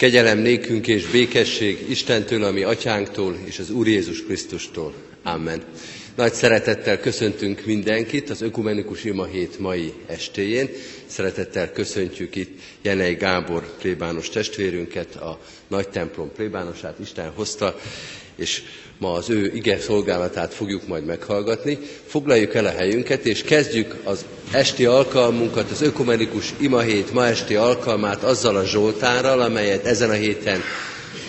Kegyelem nékünk és békesség Istentől, a mi atyánktól és az Úr Jézus Krisztustól. Amen. Nagy szeretettel köszöntünk mindenkit az Ökumenikus Imahét mai estéjén. Szeretettel köszöntjük itt Jenei Gábor plébános testvérünket, a nagy templom plébánosát Isten hozta, és ma az ő ige szolgálatát fogjuk majd meghallgatni. Foglaljuk el a helyünket, és kezdjük az esti alkalmunkat, az Ökumenikus Imahét ma esti alkalmát azzal a zsoltárral, amelyet ezen a héten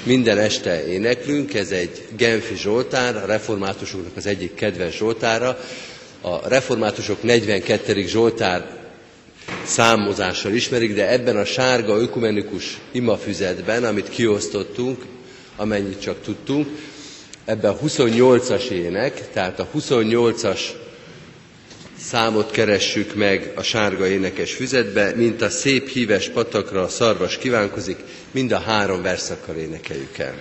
minden este éneklünk. Ez egy Genfi Zsoltár, a reformátusoknak az egyik kedves zsoltára. A reformátusok 42. Zsoltár számozással ismerik, de ebben a sárga ökumenikus imafüzetben, amit kiosztottunk, amennyit csak tudtunk, ebben a 28-as ének, tehát a 28-as számot keressük meg a sárga énekes füzetbe, mint a szép híves patakra a szarvas kívánkozik, mind a három verszakkal énekeljük el.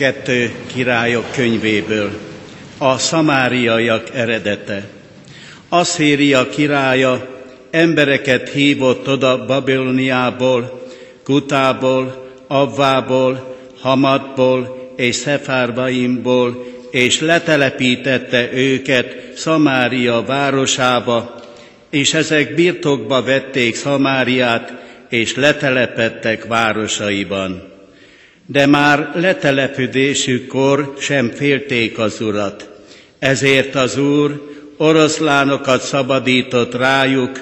2 Királyok könyvéből, a szamáriaiak eredete. Asszíria királya embereket hívott oda Babiloniából, Kutából, Avvából, Hamatból és Szefárvaimból, és letelepítette őket Szamária városába, és ezek birtokba vették Szamáriát, és letelepedtek városaiban. De már letelepedésükkor sem félték az Urat, ezért az Úr oroszlánokat szabadított rájuk,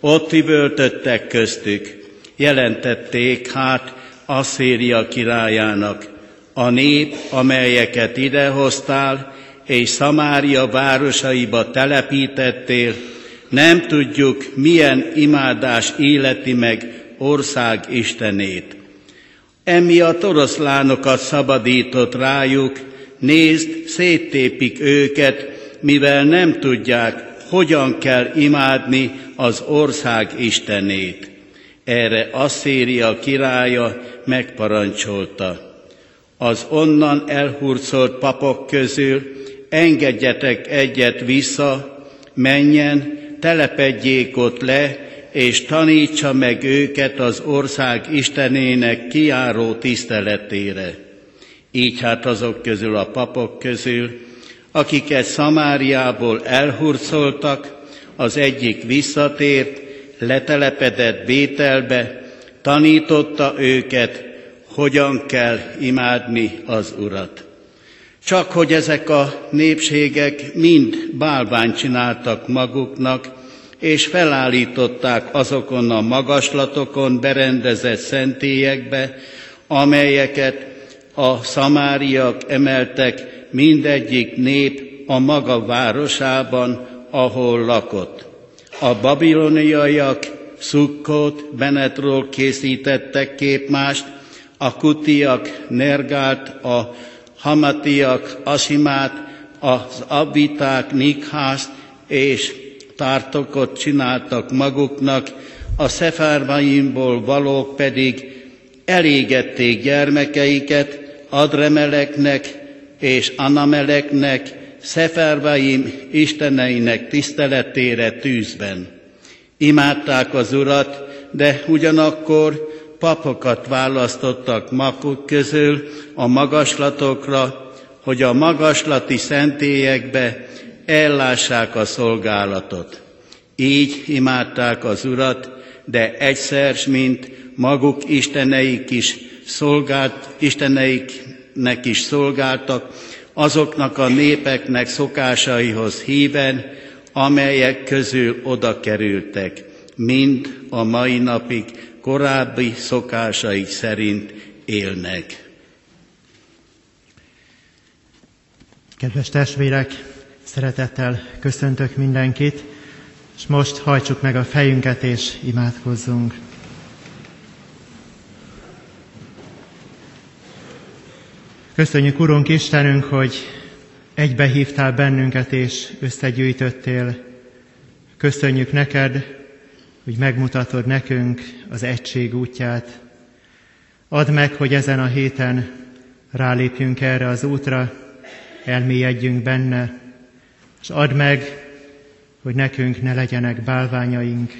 ott üvöltöttek köztük, jelentették hát Asszíria királyának: a nép, amelyeket idehoztál, és Szamária városaiba telepítettél, nem tudjuk, milyen imádás életi meg ország istenét. Emiatt oroszlánokat szabadított rájuk, nézd, széttépik őket, mivel nem tudják, hogyan kell imádni az ország istenét. Erre Asszíria királya megparancsolta: az onnan elhurcolt papok közül engedjetek egyet vissza, menjen, telepedjék ott le, és tanítsa meg őket az ország istenének kijáró tiszteletére. Így hát azok közül, a papok közül, akiket Szamáriából elhurcoltak, az egyik visszatért, letelepedett Bételbe, tanította őket, hogyan kell imádni az Urat. Csak hogy ezek a népségek mind bálványt csináltak maguknak, és felállították azokon a magaslatokon berendezett szentélyekbe, amelyeket a szamáriak emeltek, mindegyik nép a maga városában, ahol lakott. A babiloniaiak Szukkót, Benetról készítettek képmást, a kutiak Nergát, a hamatiak Asimát, az abviták Nikhást és Tártokot csináltak maguknak, a Szefárvaimból valók pedig elégették gyermekeiket Adremeleknek és Anameleknek, Szefárvaim isteneinek tiszteletére tűzben. Imádták az Urat, de ugyanakkor papokat választottak maguk közül a magaslatokra, hogy a magaslati szentélyekbe ellássák a szolgálatot. Így imádták az Urat, de egyszer, mint maguk isteneiknek is szolgáltak, azoknak a népeknek szokásaihoz híven, amelyek közül oda kerültek, mind a mai napig korábbi szokásaik szerint élnek. Kedves testvérek, szeretettel köszöntök mindenkit, és most hajtsuk meg a fejünket és imádkozzunk. Köszönjük, Urunk Istenünk, hogy egybehívtál bennünket és összegyűjtöttél. Köszönjük neked, hogy megmutatod nekünk az egység útját. Add meg, hogy ezen a héten rálépjünk erre az útra, elmélyedjünk benne, és add meg, hogy nekünk ne legyenek bálványaink.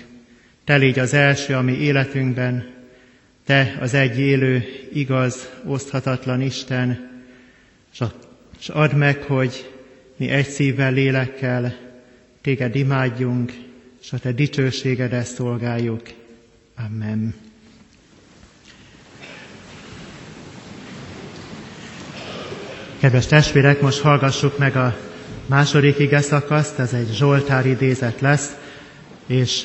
Te légy az első a mi életünkben, te az egy élő, igaz, oszthatatlan Isten, és add meg, hogy mi egy szívvel, lélekkel téged imádjunk, és a te dicsőségedet szolgáljuk. Amen. Kedves testvérek, most hallgassuk meg a második igeszakaszt, ez egy Zsoltár idézet lesz, és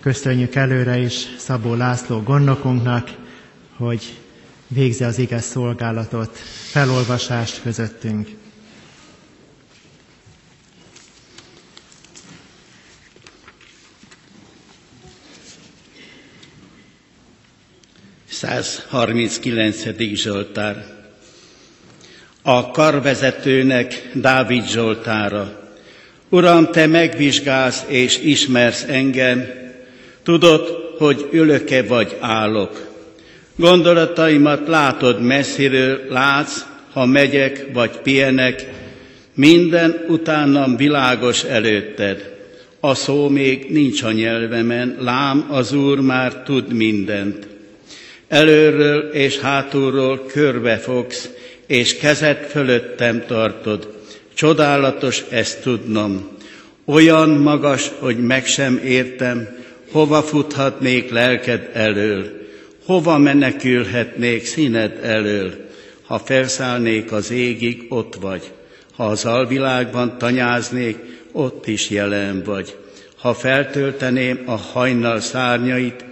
köszönjük előre is Szabó László gondnokunknak, hogy végzi az ige szolgálatot, felolvasást közöttünk. ...139. Zsoltár. A karvezetőnek, Dávid Zsoltára. Uram, te megvizsgálsz és ismersz engem, tudod, hogy ülök-e vagy állok. Gondolataimat látod messziről, látsz, ha megyek vagy pihenek, minden utánam világos előtted. A szó még nincs a nyelvemen, lám az Úr már tud mindent. Előről és hátulról körbefogsz, és kezed fölöttem tartod. Csodálatos ezt tudnom. Olyan magas, hogy meg sem értem, hova futhatnék lelked elől, hova menekülhetnék színed elől. Ha felszállnék az égig, ott vagy. Ha az alvilágban tanyáznék, ott is jelen vagy. Ha feltölteném a hajnal szárnyait,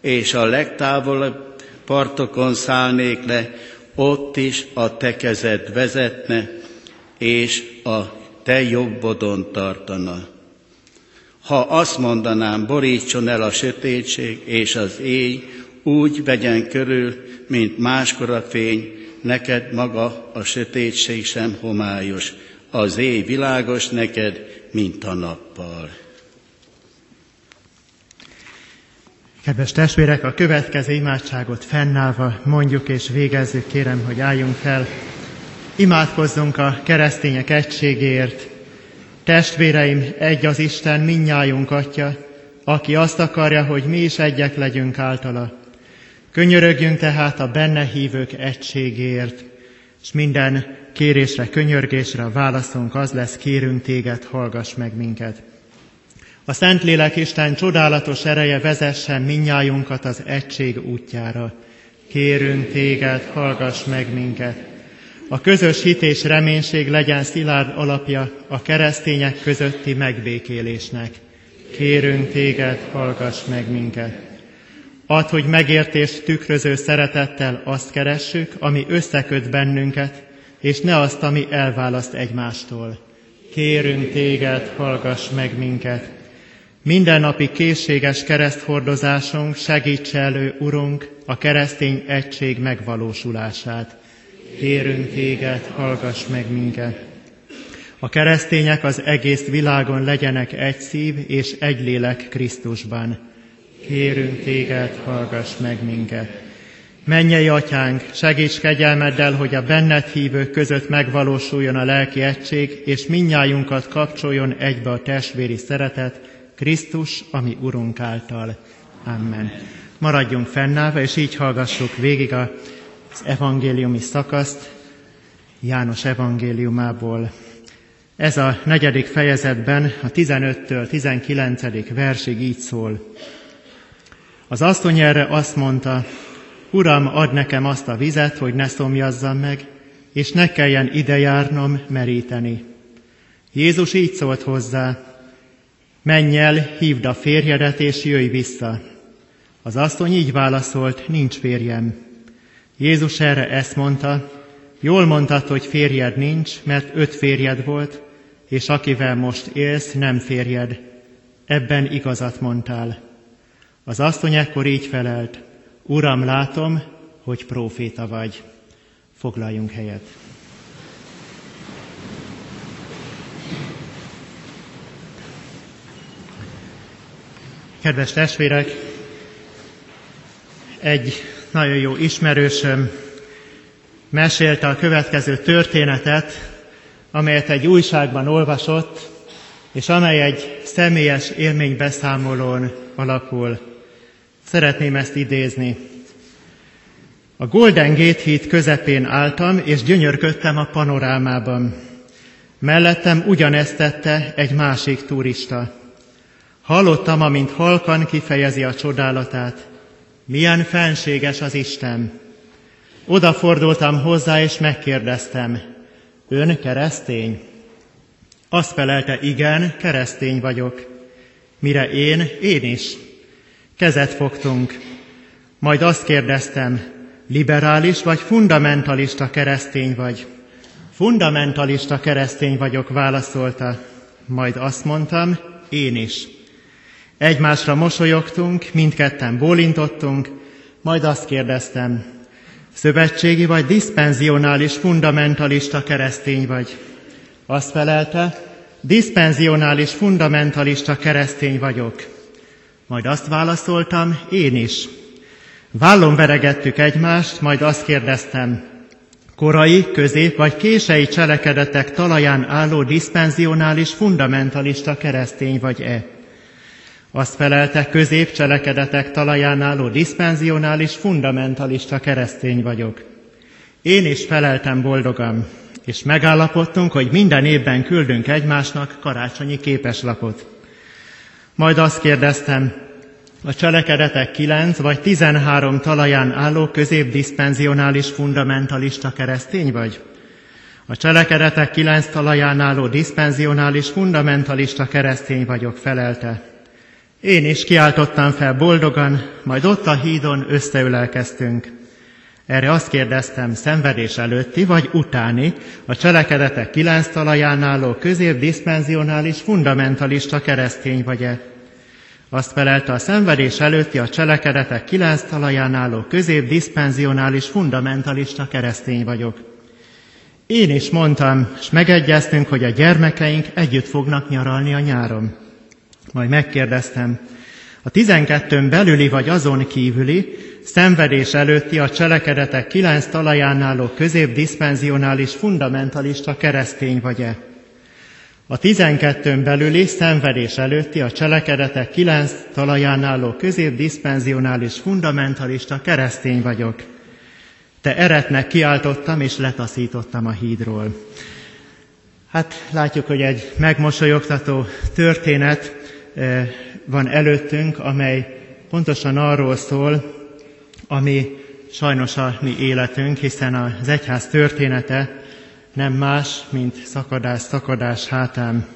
és a legtávolabb partokon szállnék le, ott is a te kezed vezetne, és a te jobbodon tartana. Ha azt mondanám, borítson el a sötétség, és az éj úgy vegyen körül, mint máskor a fény, neked maga a sötétség sem homályos, az éj világos neked, mint a nappal. Kedves testvérek, a következő imádságot fennállva mondjuk és végezzük, kérem, hogy álljunk fel. Imádkozzunk a keresztények egységéért. Testvéreim, egy az Isten, mindnyájunk Atya, aki azt akarja, hogy mi is egyek legyünk általa. Könyörögjünk tehát a benne hívők egységéért, és minden kérésre, könyörgésre a válaszunk az lesz, kérünk téged, hallgass meg minket. A Szentlélek Isten csodálatos ereje vezessen mindnyájunkat az egység útjára. Kérünk téged, hallgass meg minket. A közös hit és reménység legyen szilárd alapja a keresztények közötti megbékélésnek. Kérünk téged, hallgass meg minket. Add, hogy megértést tükröző szeretettel azt keressük, ami összeköt bennünket, és ne azt, ami elválaszt egymástól. Kérünk téged, hallgass meg minket. Mindennapi készséges kereszthordozásunk segíts elő, Urunk, a keresztény egység megvalósulását. Kérünk téged, hallgass meg minket. A keresztények az egész világon legyenek egy szív és egy lélek Krisztusban. Kérünk téged, hallgass meg minket. Mennyei Atyánk, segíts kegyelmeddel, hogy a benned hívők között megvalósuljon a lelki egység, és mindnyájunkat kapcsoljon egybe a testvéri szeretet, Krisztus, ami Urunk által. Amen. Maradjunk fennállva, és így hallgassuk végig az evangéliumi szakaszt, János evangéliumából. Ez a 4. fejezetben a 15-től 19. versig így szól. Az asszony erre azt mondta, Uram, add nekem azt a vizet, hogy ne szomjazzam meg, és ne kelljen idejárnom meríteni. Jézus így szólt hozzá, menj el, hívd a férjedet, és jöjj vissza. Az asszony így válaszolt, nincs férjem. Jézus erre ezt mondta, jól mondtad, hogy férjed nincs, mert 5 férjed volt, és akivel most élsz, nem férjed. Ebben igazat mondtál. Az asszony ekkor így felelt, Uram, látom, hogy próféta vagy. Foglaljunk helyet. Kedves testvérek, egy nagyon jó ismerősöm mesélte a következő történetet, amelyet egy újságban olvasott, és amely egy személyes élménybeszámolón alapul. Szeretném ezt idézni. A Golden Gate híd közepén álltam, és gyönyörködtem a panorámában. Mellettem ugyanezt tette egy másik turista. Hallottam, amint halkan kifejezi a csodálatát. Milyen fenséges az Isten! Odafordultam hozzá, és megkérdeztem. Ön keresztény? Azt felelte, igen, keresztény vagyok. Mire én is. Kezet fogtunk. Majd azt kérdeztem, liberális vagy fundamentalista keresztény vagy? Fundamentalista keresztény vagyok, válaszolta. Majd azt mondtam, én is. Egymásra mosolyogtunk, mindketten bólintottunk, majd azt kérdeztem, szövetségi vagy diszpenzionális fundamentalista keresztény vagy? Azt felelte, diszpenzionális fundamentalista keresztény vagyok. Majd azt válaszoltam, én is. Vállon veregettük egymást, majd azt kérdeztem, Korai, közép vagy kései cselekedetek talaján álló diszpenzionális fundamentalista keresztény vagy-e? Azt felelte, közép cselekedetek talaján álló diszpenzionális fundamentalista keresztény vagyok. Én is feleltem boldogan, és megállapodtunk, hogy minden évben küldünk egymásnak karácsonyi képeslapot. Majd azt kérdeztem, a cselekedetek 9 vagy 13 talaján álló középdiszpenzionális fundamentalista keresztény vagy? A cselekedetek 9 talaján álló diszpenzionális fundamentalista keresztény vagyok, felelte. Én is kiáltottam fel boldogan, majd ott a hídon összeülelkeztünk. Erre azt kérdeztem, szenvedés előtti vagy utáni, a cselekedetek 9 talaján álló középdiszpenzionális fundamentalista keresztény vagy-e? Azt felelte, a szenvedés előtti, a cselekedetek 9 talaján álló középdiszpenzionális fundamentalista keresztény vagyok. Én is mondtam, és megegyeztünk, hogy a gyermekeink együtt fognak nyaralni a nyáron. Majd megkérdeztem, a 12-n belüli vagy azon kívüli, szenvedés előtti, a cselekedetek 9 talaján álló középdiszpenzionális fundamentalista keresztény vagy-e? A 12-n belüli, szenvedés előtti, a cselekedetek 9 talaján álló középdiszpenzionális fundamentalista keresztény vagyok. Te eretnek kiáltottam, és letaszítottam a hídról. Hát látjuk, hogy egy megmosolyogtató történet van előttünk, amely pontosan arról szól, ami sajnos a mi életünk, hiszen az egyház története nem más, mint szakadás hátán.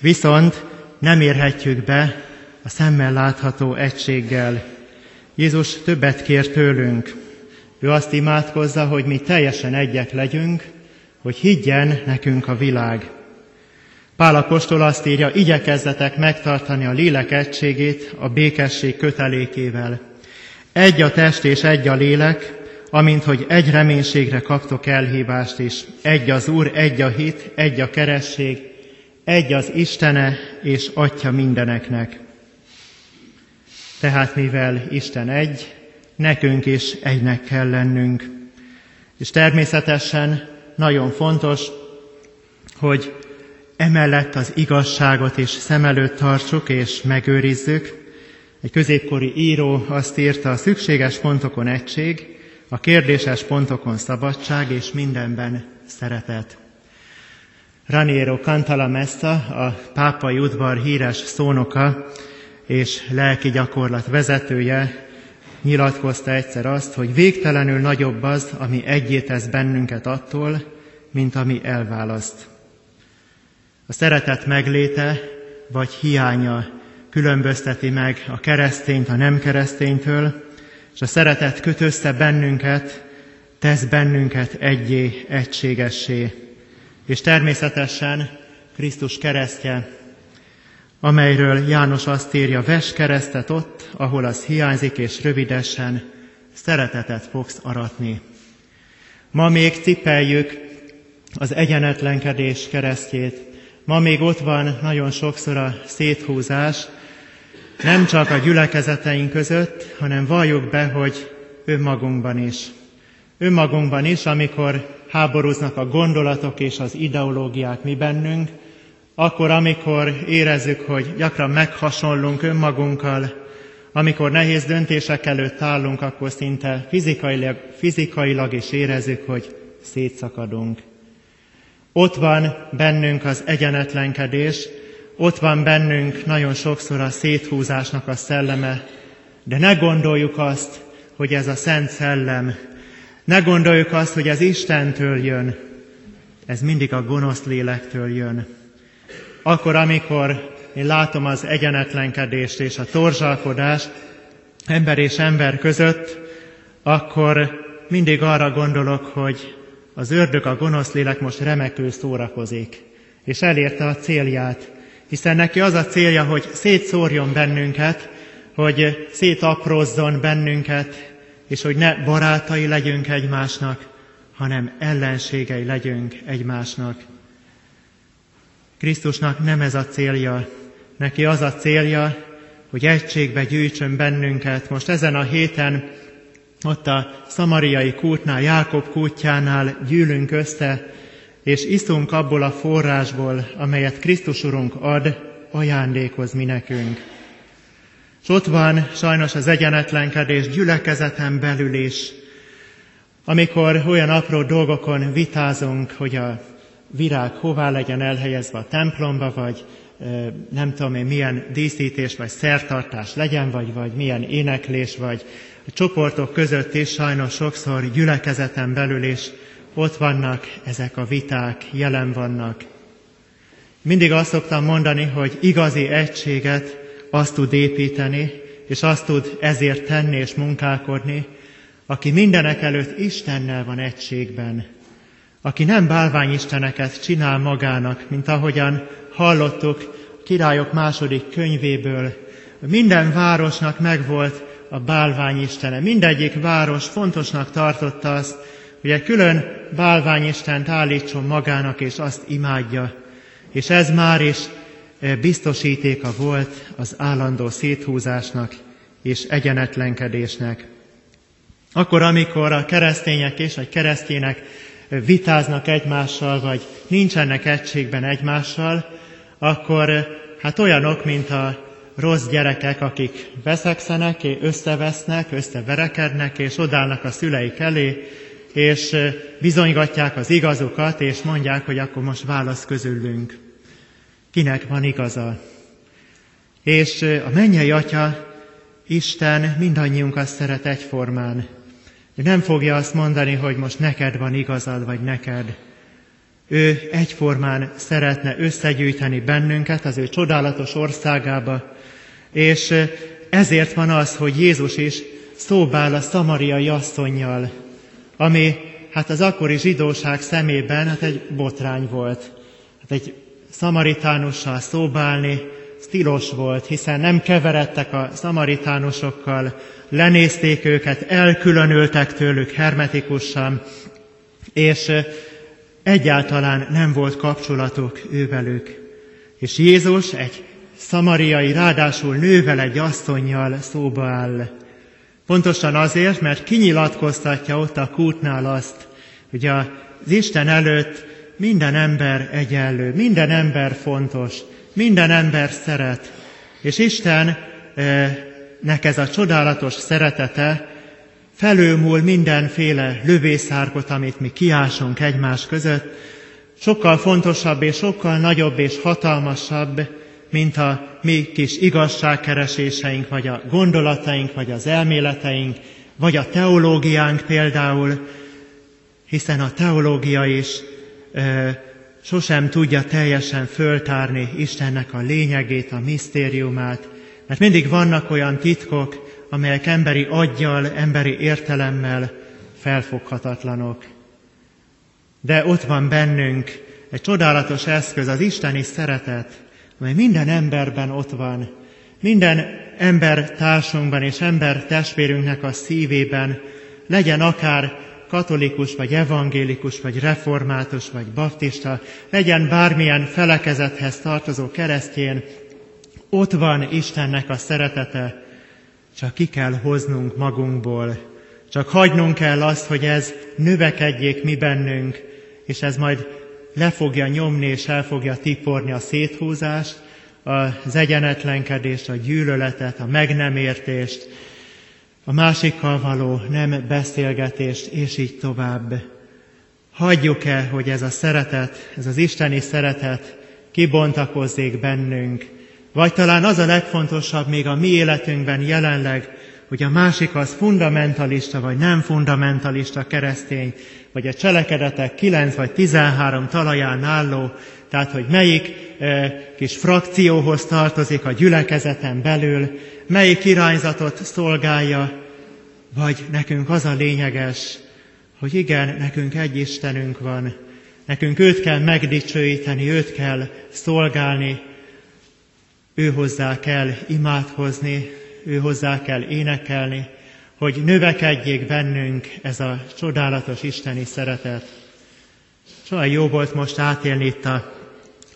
Viszont nem érhetjük be a szemmel látható egységgel. Jézus többet kér tőlünk. Ő azt imádkozza, hogy mi teljesen egyek legyünk, hogy higgyen nekünk a világ. Pál apostol azt írja, igyekezzetek megtartani a lélek egységét a békesség kötelékével. Egy a test és egy a lélek, amint hogy egy reménységre kaptok elhívást is. Egy az Úr, egy a hit, egy a keresség, egy az Istene és Atya mindeneknek. Tehát mivel Isten egy, nekünk is egynek kell lennünk. És természetesen nagyon fontos, hogy emellett az igazságot is szem előtt tartsuk és megőrizzük. Egy középkori író azt írta, a szükséges pontokon egység, a kérdéses pontokon szabadság és mindenben szeretet. Raniero Cantalamessa, a pápai udvar híres szónoka és lelki gyakorlat vezetője nyilatkozta egyszer azt, hogy végtelenül nagyobb az, ami egyé tesz bennünket attól, mint ami elválaszt. A szeretet megléte vagy hiánya különbözteti meg a keresztényt a nem kereszténytől, és a szeretet köt össze bennünket, tesz bennünket egyé, egységessé. És természetesen Krisztus keresztje, amelyről János azt írja, vess keresztet ott, ahol az hiányzik, és rövidesen szeretetet fogsz aratni. Ma még cipeljük az egyenetlenkedés keresztjét, ma még ott van nagyon sokszor a széthúzás, nem csak a gyülekezeteink között, hanem valljuk be, hogy önmagunkban is. Önmagunkban is, amikor háborúznak a gondolatok és az ideológiák mi bennünk, akkor, amikor érezzük, hogy gyakran meghasonlunk önmagunkkal, amikor nehéz döntések előtt állunk, akkor szinte fizikailag is érezzük, hogy szétszakadunk. Ott van bennünk az egyenetlenkedés, ott van bennünk nagyon sokszor a széthúzásnak a szelleme, de ne gondoljuk azt, hogy ez a Szent Szellem, ne gondoljuk azt, hogy ez Istentől jön, ez mindig a gonosz lélektől jön. Akkor, amikor én látom az egyenetlenkedést és a torzsalkodást ember és ember között, akkor mindig arra gondolok, hogy az ördög, a gonosz lélek most remekül szórakozik, és elérte a célját, hiszen neki az a célja, hogy szétszórjon bennünket, hogy szétaprózzon bennünket, és hogy ne barátai legyünk egymásnak, hanem ellenségei legyünk egymásnak. Krisztusnak nem ez a célja, neki az a célja, hogy egységbe gyűjtsön bennünket. Most ezen a héten Ott a szamariai kútnál, Jákob kútjánál gyűlünk össze, és iszunk abból a forrásból, amelyet Krisztus Urunk ad, ajándékoz mi nekünk. És ott van sajnos az egyenetlenkedés gyülekezeten belül is, amikor olyan apró dolgokon vitázunk, hogy a virág hová legyen elhelyezve a templomba, vagy nem tudom én, milyen díszítés, vagy szertartás legyen, vagy milyen éneklés, vagy a csoportok között is sajnos sokszor gyülekezeten belül is ott vannak ezek a viták, jelen vannak. Mindig azt szoktam mondani, hogy igazi egységet azt tud építeni, és azt tud ezért tenni és munkálkodni, aki mindenek előtt Istennel van egységben, aki nem bálványisteneket csinál magának, mint ahogyan hallottuk a Királyok második könyvéből. Minden városnak megvolt a bálványistene. Mindegyik város fontosnak tartotta azt, hogy egy külön bálványistent állítson magának, és azt imádja. És ez már is biztosítéka volt az állandó széthúzásnak és egyenetlenkedésnek. Akkor, amikor a keresztények és a keresztjének vitáznak egymással, vagy nincsenek egységben egymással, akkor hát olyanok, mint a rossz gyerekek, akik veszekszenek, összevesznek, összeverekednek, és odállnak a szüleik elé, és bizonygatják az igazukat, és mondják, hogy akkor most válasz közülünk. Kinek van igaza? És a mennyei Atya, Isten mindannyiunkat szeret egyformán. Ő nem fogja azt mondani, hogy most neked van igazad, vagy neked. Ő egyformán szeretne összegyűjteni bennünket az ő csodálatos országába, és ezért van az, hogy Jézus is szóbál a szamariai asszonnyal, ami hát az akkori zsidóság szemében hát egy botrány volt. Hát egy szamaritánussal szóbálni tilos volt, hiszen nem keveredtek a szamaritánusokkal, lenézték őket, elkülönültek tőlük hermetikusan, és egyáltalán nem volt kapcsolatuk ővelük. És Jézus egy szamariai, ráadásul nővel, egy asszonnyal szóba áll. Pontosan azért, mert kinyilatkoztatja ott a kútnál azt, hogy az Isten előtt minden ember egyenlő, minden ember fontos, minden ember szeret, és Istennek ez a csodálatos szeretete felülmúl mindenféle lövészárkot, amit mi kiásunk egymás között, sokkal fontosabb és sokkal nagyobb és hatalmasabb, mint a mi kis igazságkereséseink, vagy a gondolataink, vagy az elméleteink, vagy a teológiánk például, hiszen a teológia is sosem tudja teljesen föltárni Istennek a lényegét, a misztériumát, mert mindig vannak olyan titkok, amelyek emberi aggyal, emberi értelemmel felfoghatatlanok. De ott van bennünk egy csodálatos eszköz, az isteni szeretet, amely minden emberben ott van, minden ember társunkban és ember testvérünknek a szívében, legyen akár katolikus, vagy evangélikus, vagy református, vagy baptista, legyen bármilyen felekezethez tartozó keresztjén, ott van Istennek a szeretete, csak ki kell hoznunk magunkból, csak hagynunk kell azt, hogy ez növekedjék mi bennünk, és ez majd le fogja nyomni és el fogja tiporni a széthúzást, az egyenetlenkedést, a gyűlöletet, a meg nem értést, a másikkal való nem beszélgetést, és így tovább. Hagyjuk-e, hogy ez a szeretet, ez az isteni szeretet kibontakozzék bennünk? Vagy talán az a legfontosabb még a mi életünkben jelenleg, hogy a másik az fundamentalista, vagy nem fundamentalista keresztény, vagy a cselekedetek 9 vagy 13 talaján álló, tehát hogy melyik kis frakcióhoz tartozik a gyülekezeten belül, melyik irányzatot szolgálja, vagy nekünk az a lényeges, hogy igen, nekünk egy Istenünk van, nekünk őt kell megdicsőíteni, őt kell szolgálni, őhozzá kell imádkozni, őhozzá kell énekelni, hogy növekedjék bennünk ez a csodálatos isteni szeretet. És olyan jó volt most átélni itt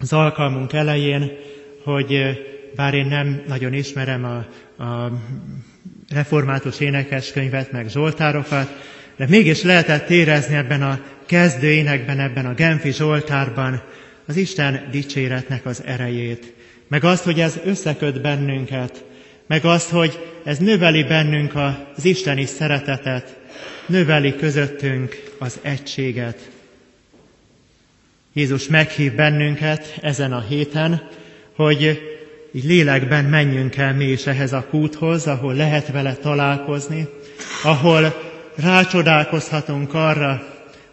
az alkalmunk elején, hogy bár én nem nagyon ismerem a református énekeskönyvet, meg zsoltárokat, de mégis lehetett érezni ebben a kezdő énekben, ebben a Genfi Zsoltárban az Isten dicséretnek az erejét, meg azt, hogy ez összeköt bennünket, meg azt, hogy ez növeli bennünk az isteni szeretetet, növeli közöttünk az egységet. Jézus meghív bennünket ezen a héten, hogy így lélekben menjünk el mi is ehhez a kúthoz, ahol lehet vele találkozni, ahol rácsodálkozhatunk arra,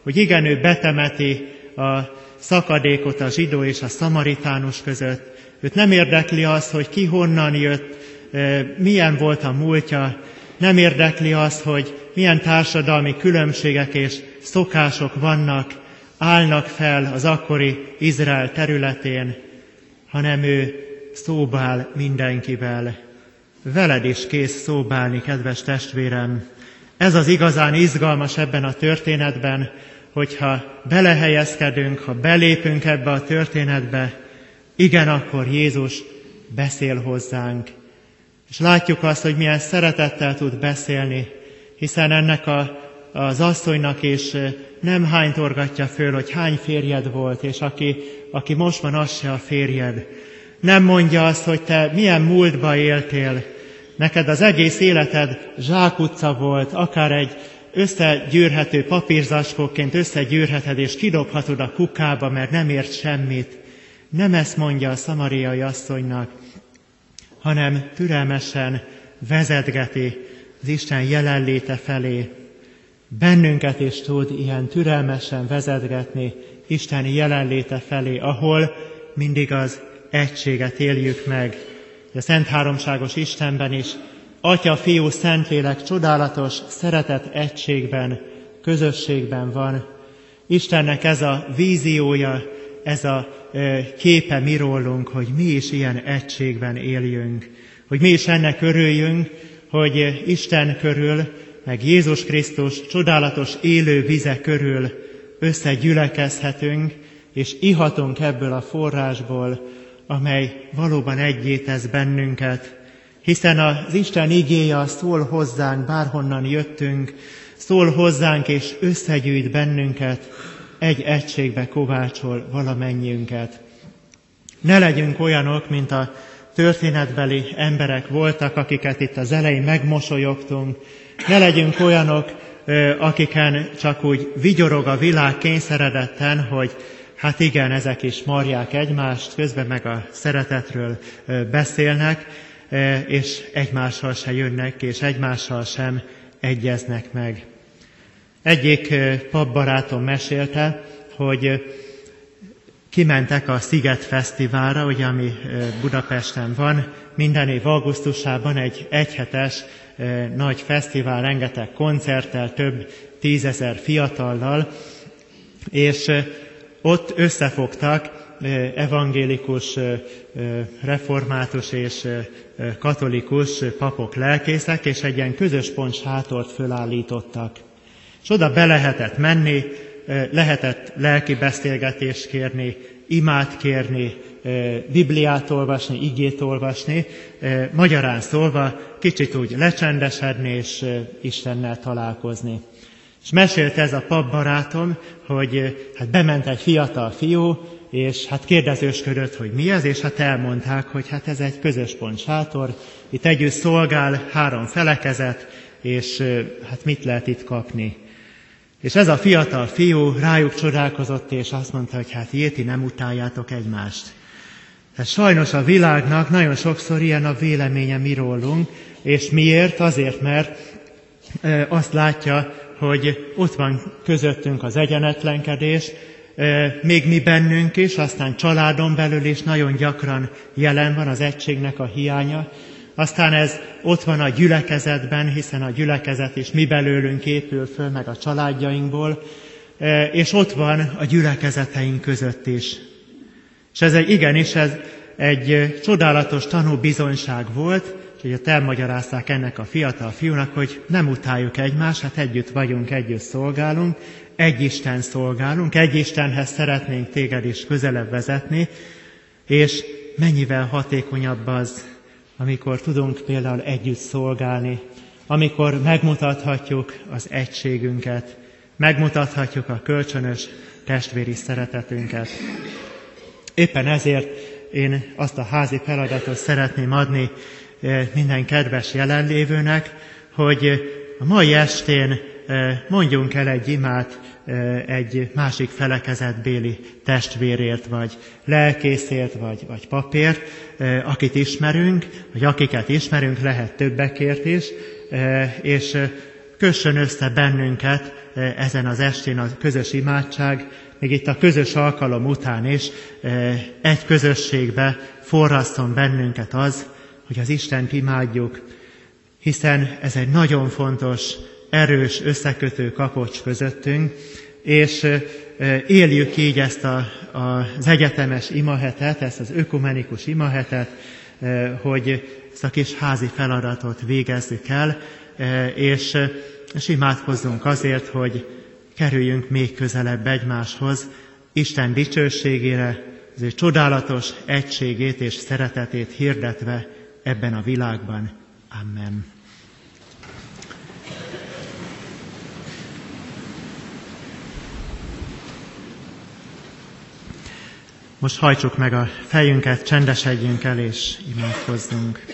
hogy igen, ő betemeti a szakadékot a zsidó és a szamaritánus között. Őt nem érdekli az, hogy ki honnan jött, milyen volt a múltja, nem érdekli az, hogy milyen társadalmi különbségek és szokások vannak, állnak fel az akkori Izrael területén, hanem ő szóba áll mindenkivel. Veled is kész szóba állni, kedves testvérem. Ez az igazán izgalmas ebben a történetben, hogyha belehelyezkedünk, ha belépünk ebbe a történetbe, igen, akkor Jézus beszél hozzánk. És látjuk azt, hogy milyen szeretettel tud beszélni, hiszen ennek az asszonynak is nem hánytorgatja föl, hogy hány férjed volt, és aki most van, az se a férjed. Nem mondja azt, hogy te milyen múltba éltél. Neked az egész életed zsákutca volt, akár egy összegyűrhető papírzacskóként összegyűrheted, és kidobhatod a kukába, mert nem ért semmit. Nem ezt mondja a szamariai asszonynak, hanem türelmesen vezetgeti az Isten jelenléte felé. Bennünket is tud ilyen türelmesen vezetgetni Isten jelenléte felé, ahol mindig az egységet éljük meg. A Szent Háromságos Istenben is, Atya, Fiú, Szentlélek csodálatos szeretet egységben, közösségben van. Istennek ez a víziója, ez a képe mi rólunk, hogy mi is ilyen egységben éljünk, hogy mi is ennek örüljünk, hogy Isten körül, meg Jézus Krisztus csodálatos élő vize körül összegyülekezhetünk, és ihatunk ebből a forrásból, amely valóban egyé tesz bennünket, hiszen az Isten igéje szól hozzánk, bárhonnan jöttünk, szól hozzánk és összegyűjt bennünket, egy egységbe kovácsol valamennyiünket. Ne legyünk olyanok, mint a történetbeli emberek voltak, akiket itt az elején megmosolyogtunk, ne legyünk olyanok, akiken csak úgy vigyorog a világ kényszeredetten, hogy hát igen, ezek is marják egymást, közben meg a szeretetről beszélnek, és egymással se jönnek, és egymással sem egyeznek meg. Egyik papbarátom mesélte, hogy kimentek a Sziget Fesztiválra, ugye, ami Budapesten van, minden év augusztusában egy egyhetes nagy fesztivál, rengeteg koncerttel, több 10 000 fiatallal, és ott összefogtak evangélikus, református és katolikus papok, lelkészek, és egy ilyen közös pontstátort fölállítottak. És oda be lehetett menni, lehetett lelki beszélgetést kérni, imát kérni, Bibliát olvasni, igét olvasni, magyarán szólva kicsit úgy lecsendesedni és Istennel találkozni. És mesélte ez a papbarátom, hogy hát bement egy fiatal fiú, és hát kérdezősködött, hogy mi ez, és hát elmondták, hogy hát ez egy közös pontsátor, itt együtt szolgál 3 felekezet, és hát mit lehet itt kapni. És ez a fiatal fiú rájuk csodálkozott, és azt mondta, hogy hát jéti, nem utáljátok egymást. Hát sajnos a világnak nagyon sokszor ilyen a véleménye mi rólunk, és miért? Azért, mert azt látja, hogy ott van közöttünk az egyenetlenkedés, még mi bennünk is, aztán családon belül is nagyon gyakran jelen van az egységnek a hiánya, aztán ez ott van a gyülekezetben, hiszen a gyülekezet is mi belőlünk épül föl, meg a családjainkból, és ott van a gyülekezeteink között is. És ez egy csodálatos tanúbizonyság volt, és ugye elmagyarázták ennek a fiatal fiúnak, hogy nem utáljuk egymást, hát együtt vagyunk, együtt szolgálunk, egy Isten szolgálunk, egy Istenhez szeretnénk téged is közelebb vezetni, és mennyivel hatékonyabb az amikor tudunk például együtt szolgálni, amikor megmutathatjuk az egységünket, megmutathatjuk a kölcsönös testvéri szeretetünket. Éppen ezért én azt a házi feladatot szeretném adni minden kedves jelenlévőnek, hogy a mai estén mondjunk el egy imát egy másik felekezetbéli testvérért, vagy lelkészért, vagy papért, akit ismerünk, vagy akiket ismerünk, lehet többekért is, és kössön össze bennünket ezen az estén a közös imádság, még itt a közös alkalom után is egy közösségbe forrasszon bennünket az, hogy az Istent imádjuk, hiszen ez egy nagyon fontos, erős összekötő kapocs közöttünk, és éljük így ezt az egyetemes imahetet, ezt az ökumenikus imahetet, hogy ezt a kis házi feladatot végezzük el, és imádkozzunk azért, hogy kerüljünk még közelebb egymáshoz, Isten dicsőségére, az ő csodálatos egységét és szeretetét hirdetve ebben a világban. Amen. Most hajtsuk meg a fejünket, csendesedjünk el és imádkozzunk.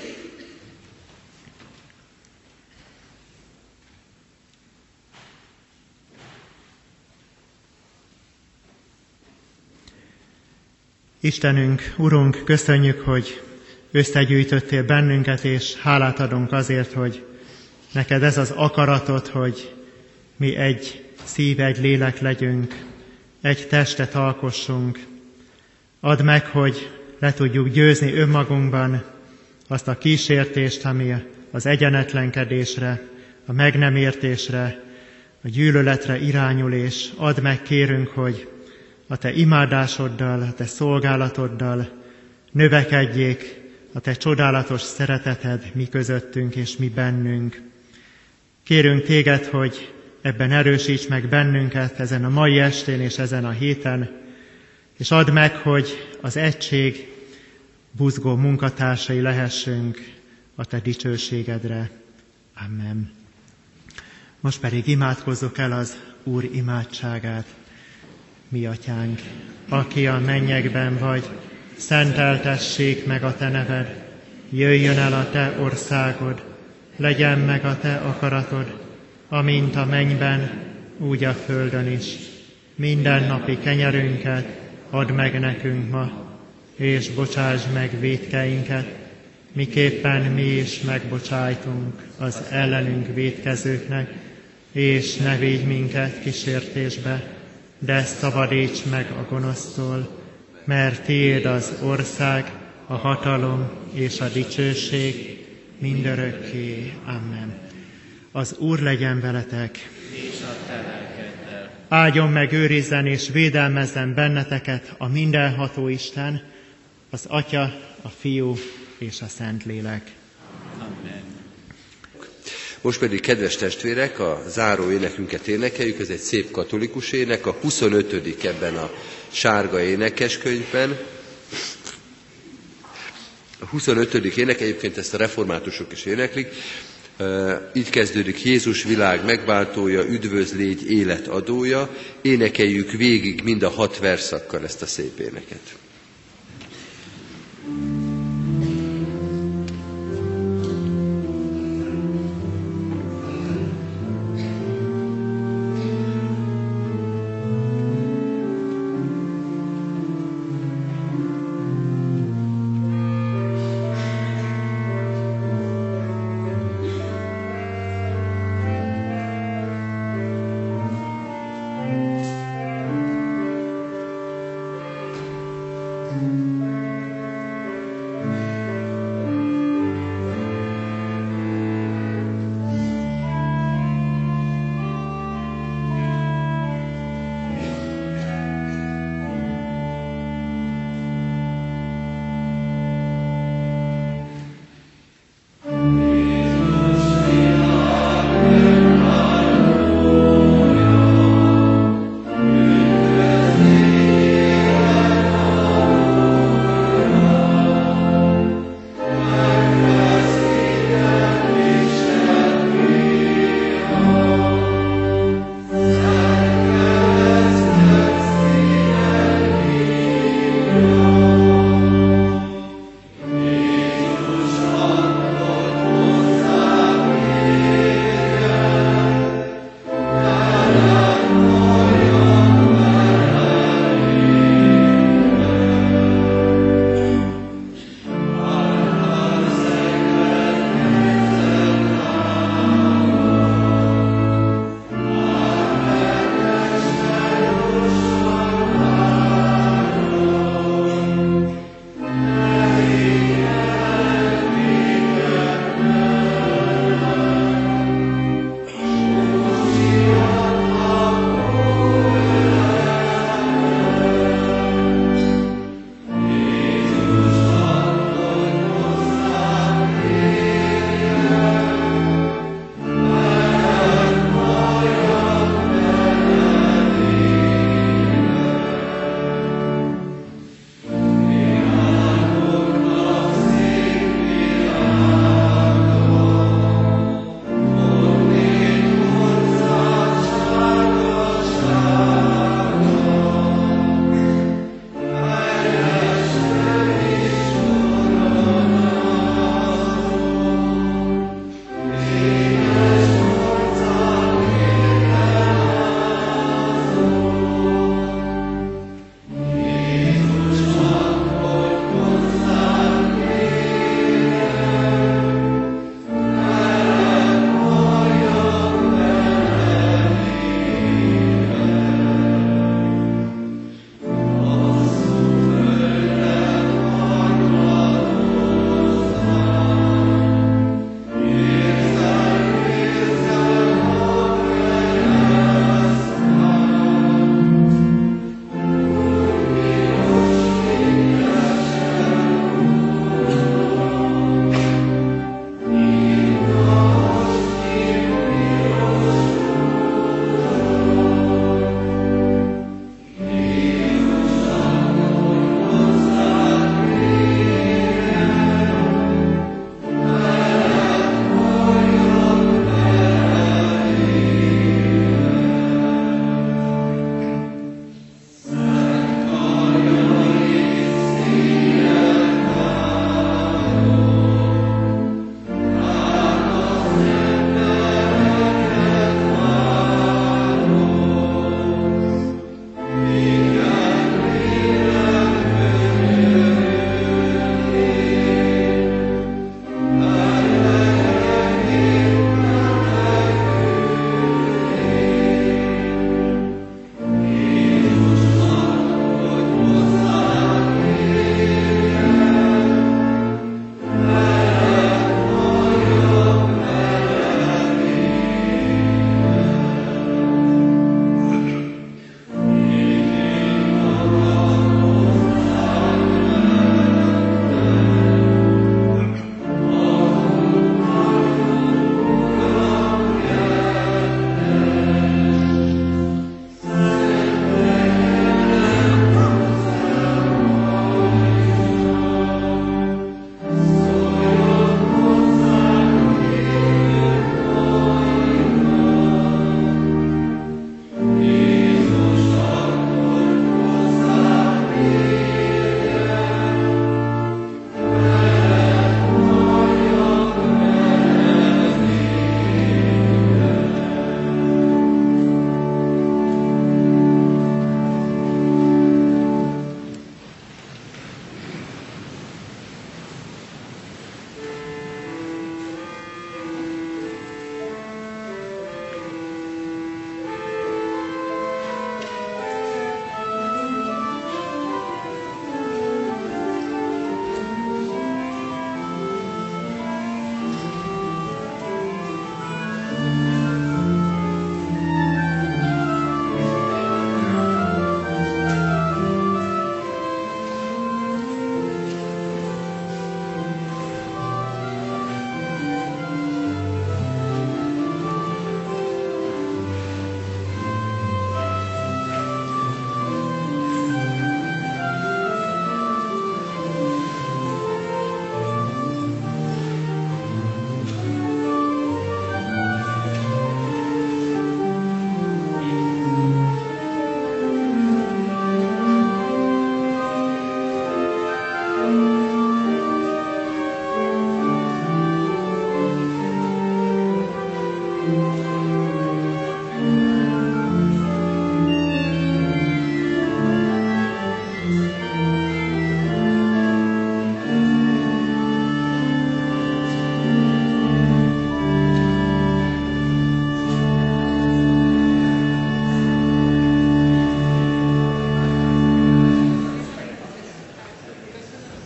Istenünk, Urunk, köszönjük, hogy összegyűjtöttél bennünket, és hálát adunk azért, hogy neked ez az akaratod, hogy mi egy szív, egy lélek legyünk, egy testet alkossunk. Add meg, hogy le tudjuk győzni önmagunkban azt a kísértést, ami az egyenetlenkedésre, a meg nem értésre, a gyűlöletre irányul, és add meg, kérünk, hogy a te imádásoddal, a te szolgálatoddal növekedjék a te csodálatos szereteted mi közöttünk és mi bennünk. Kérünk téged, hogy ebben erősíts meg bennünket ezen a mai estén és ezen a héten, és add meg, hogy az egység buzgó munkatársai lehessünk a te dicsőségedre. Amen. Most pedig imádkozzuk el az Úr imádságát. Mi atyánk, aki a mennyekben vagy, szenteltessék meg a te neved, jöjjön el a te országod, legyen meg a te akaratod, amint a mennyben, úgy a földön is. Mindennapi kenyerünket add meg nekünk ma, és bocsásd meg vétkeinket, miképpen mi is megbocsájtunk az ellenünk vétkezőknek, és ne védj minket kísértésbe, de szabadíts meg a gonosztól, mert tiéd az ország, a hatalom és a dicsőség mindörökké. Amen. Az Úr legyen veletek, és a te lelkeddel. Áldjon meg, őrizzen és védelmezzen benneteket a mindenható Isten, az Atya, a Fiú és a Szentlélek. Amen. Most pedig, kedves testvérek, a záró énekünket énekeljük, ez egy szép katolikus ének, a 25. ebben a sárga énekeskönyvben. A 25. ének, egyébként ezt a reformátusok is éneklik, így kezdődik: Jézus világ megváltója, üdvözl légy életadója. Énekeljük végig mind a 6 verszakkal ezt a szép éneket.